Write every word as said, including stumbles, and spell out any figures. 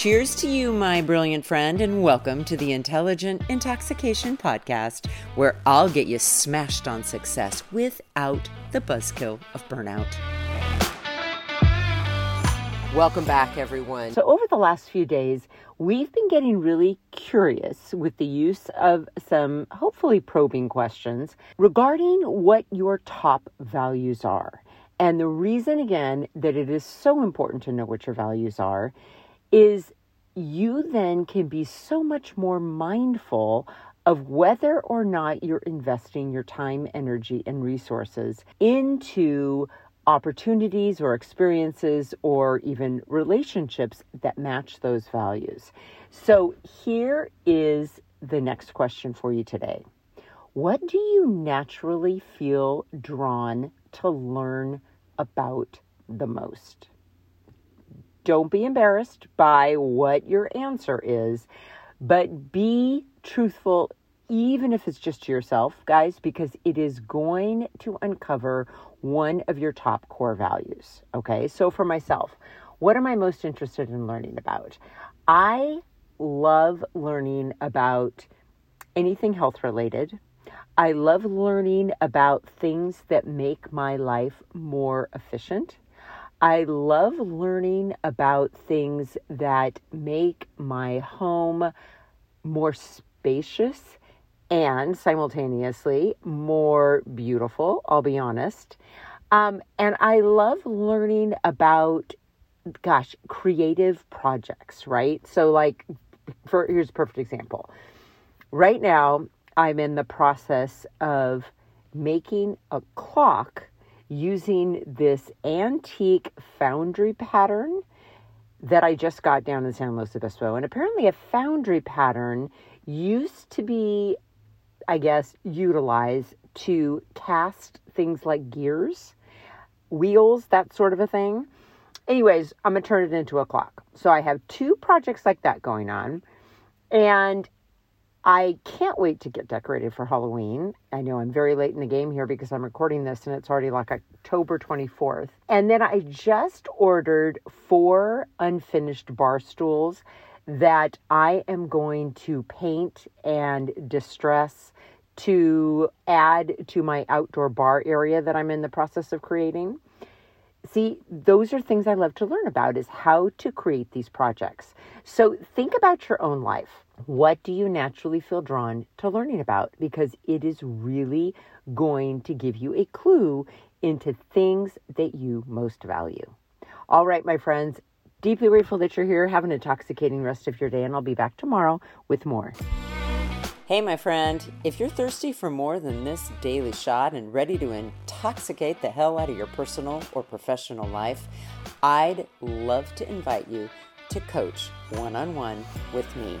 Cheers to you, my brilliant friend, and welcome to the Intelligent Intoxication Podcast, where I'll get you smashed on success without the buzzkill of burnout. Welcome back, everyone. So over the last few days, we've been getting really curious with the use of some hopefully probing questions regarding what your top values are. And the reason, again, that it is so important to know what your values are is you then can be so much more mindful of whether or not you're investing your time, energy, and resources into opportunities or experiences or even relationships that match those values. So here is the next question for you today. What do you naturally feel drawn to learn about the most? Don't be embarrassed by what your answer is, but be truthful, even if it's just to yourself, guys, because it is going to uncover one of your top core values, okay? So for myself, what am I most interested in learning about? I love learning about anything health-related. I love learning about things that make my life more efficient. I love learning about things that make my home more spacious and simultaneously more beautiful, I'll be honest. Um, and I love learning about, gosh, creative projects, right? So like, for, here's a perfect example. Right now, I'm in the process of making a clock using this antique foundry pattern that I just got down in San Luis Obispo. And apparently a foundry pattern used to be, I guess, utilize to cast things like gears, wheels, that sort of a thing. Anyways, I'm going to turn it into a clock. So I have two projects like that going on. And I can't wait to get decorated for Halloween. I know I'm very late in the game here because I'm recording this and it's already like October twenty-fourth. And then I just ordered four unfinished bar stools that I am going to paint and distress to add to my outdoor bar area that I'm in the process of creating. See, those are things I love to learn about, is how to create these projects. So think about your own life. What do you naturally feel drawn to learning about? Because it is really going to give you a clue into things that you most value. All right, my friends. Deeply grateful that you're here. Have an intoxicating rest of your day, and I'll be back tomorrow with more. Hey, my friend, if you're thirsty for more than this daily shot and ready to intoxicate the hell out of your personal or professional life, I'd love to invite you to coach one-on-one with me.